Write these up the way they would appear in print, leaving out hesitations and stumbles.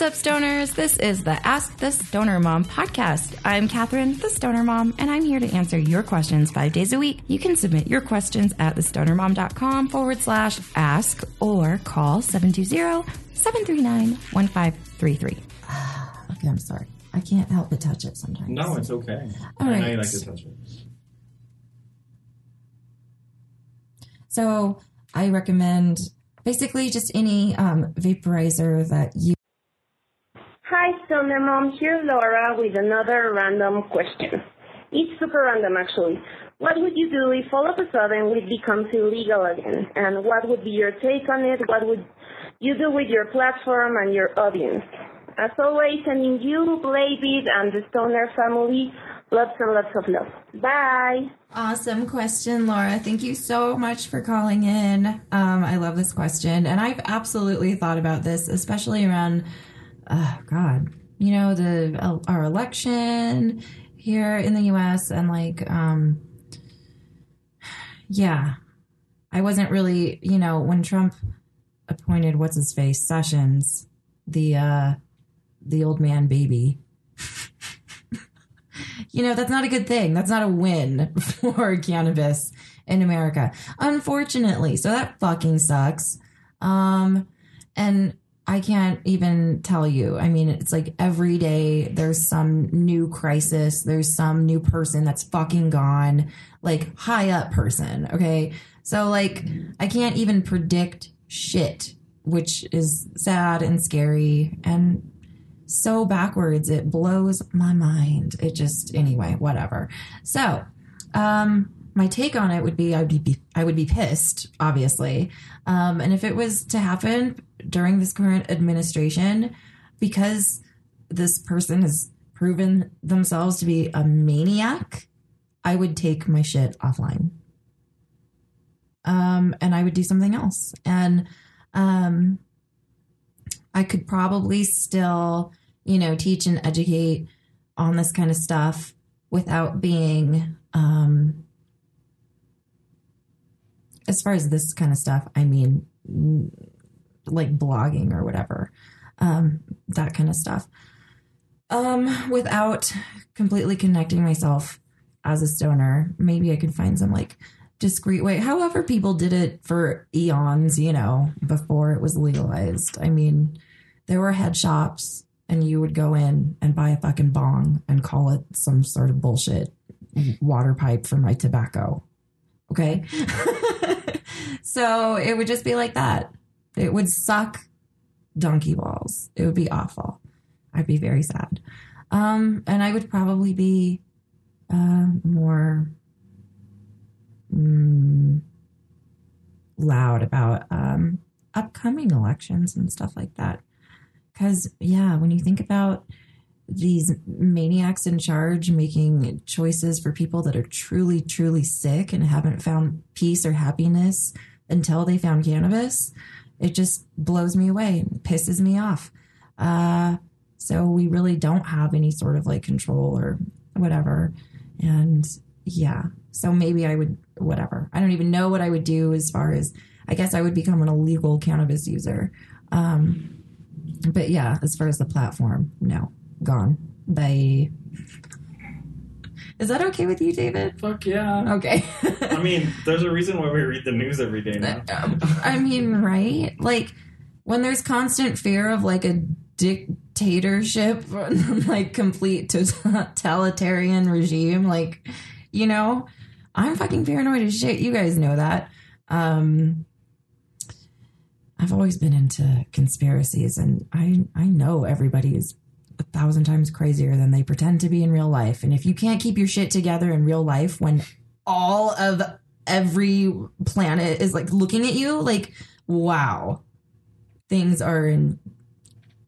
What's up, stoners? This is the Ask the Stoner Mom podcast. I'm Catherine, the Stoner Mom, and I'm here to answer your questions 5 days a week. You can submit your questions at thestonermom.com/ask or call 720-739-1533. Okay, I'm sorry. I can't help but touch it sometimes. No, it's okay. All right. I know you like to touch it. So I recommend basically just any vaporizer that you... Hi, Stoner Mom. Here's Laura with another random question. It's super random, actually. What would you do if all of a sudden weed becomes illegal again? And what would be your take on it? What would you do with your platform and your audience? As always, sending you, Blayvitt, and the Stoner family lots and lots of love. Bye. Awesome question, Laura. Thank you so much for calling in. I love this question. And I've absolutely thought about this, especially around, our election here in the U.S. And I wasn't really, when Trump appointed Sessions, the old man baby. That's not a good thing. That's not a win for cannabis in America, unfortunately. So that fucking sucks. And I can't even tell you. I mean, it's like every day there's some new crisis. There's some new person that's fucking gone, like high up person. Okay. So I can't even predict shit, which is sad and scary and so backwards. It blows my mind. It just, anyway, whatever. So, my take on it would be, I would be pissed, obviously. And if it was to happen during this current administration, because this person has proven themselves to be a maniac, I would take my shit offline. And I would do something else. And, I could probably still, teach and educate on this kind of stuff without being, as far as this kind of stuff, I mean, like blogging or whatever, that kind of stuff, without completely connecting myself as a stoner. Maybe I could find some discreet way. However, people did it for eons, before it was legalized. I mean, there were head shops and you would go in and buy a fucking bong and call it some sort of bullshit water pipe for my tobacco. Okay. So it would just be like that. It would suck donkey balls. It would be awful. I'd be very sad. And I would probably be more loud about upcoming elections and stuff like that. Because, when you think about these maniacs in charge making choices for people that are truly, truly sick and haven't found peace or happiness until they found cannabis, it just blows me away and pisses me off. So we really don't have any sort of control or whatever. And so maybe I would, whatever. I don't even know what I would do as far as, I guess I would become an illegal cannabis user. But as far as the platform, no. Gone. Bye. Is that okay with you, David? Fuck yeah. Okay. I mean, there's a reason why we read the news every day now. I mean, right? When there's constant fear of a dictatorship, complete totalitarian regime, I'm fucking paranoid as shit. You guys know that. I've always been into conspiracies, and I know everybody is 1,000 times crazier than they pretend to be in real life. And if you can't keep your shit together in real life when all of every planet is looking at you, wow, things are in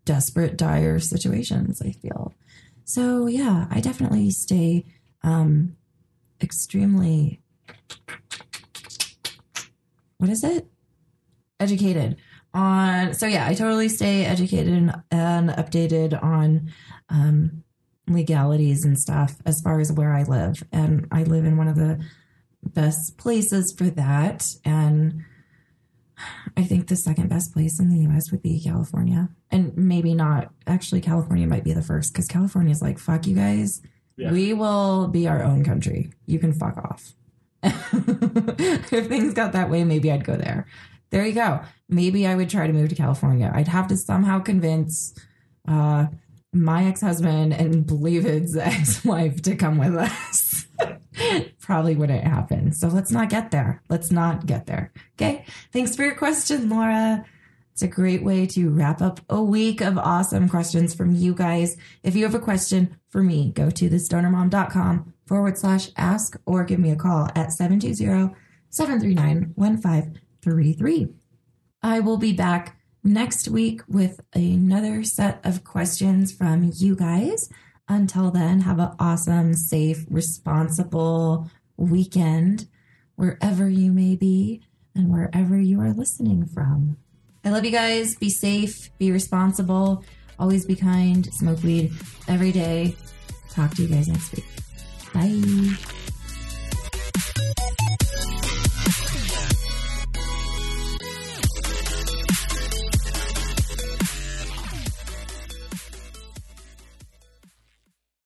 desperate, dire situations, I feel. So I definitely stay extremely, educated on. So I totally stay educated and updated on legalities and stuff as far as where I live. And I live in one of the best places for that. And I think the second best place in the U.S. would be California. And maybe not. Actually, California might be the first, because California is like, fuck you guys. Yeah. We will be our own country. You can fuck off. If things got that way, maybe I'd go there. There you go. Maybe I would try to move to California. I'd have to somehow convince my ex-husband and Blayvitt's ex-wife to come with us. Probably wouldn't happen. So let's not get there. Let's not get there. Okay. Thanks for your question, Laura. It's a great way to wrap up a week of awesome questions from you guys. If you have a question for me, go to thesstonermom.com/ask or give me a call at 720-739-1533. I will be back next week with another set of questions from you guys. Until then, have an awesome, safe, responsible weekend wherever you may be and wherever you are listening from. I love you guys. Be safe. Be responsible. Always be kind. Smoke weed every day. Talk to you guys next week. Bye.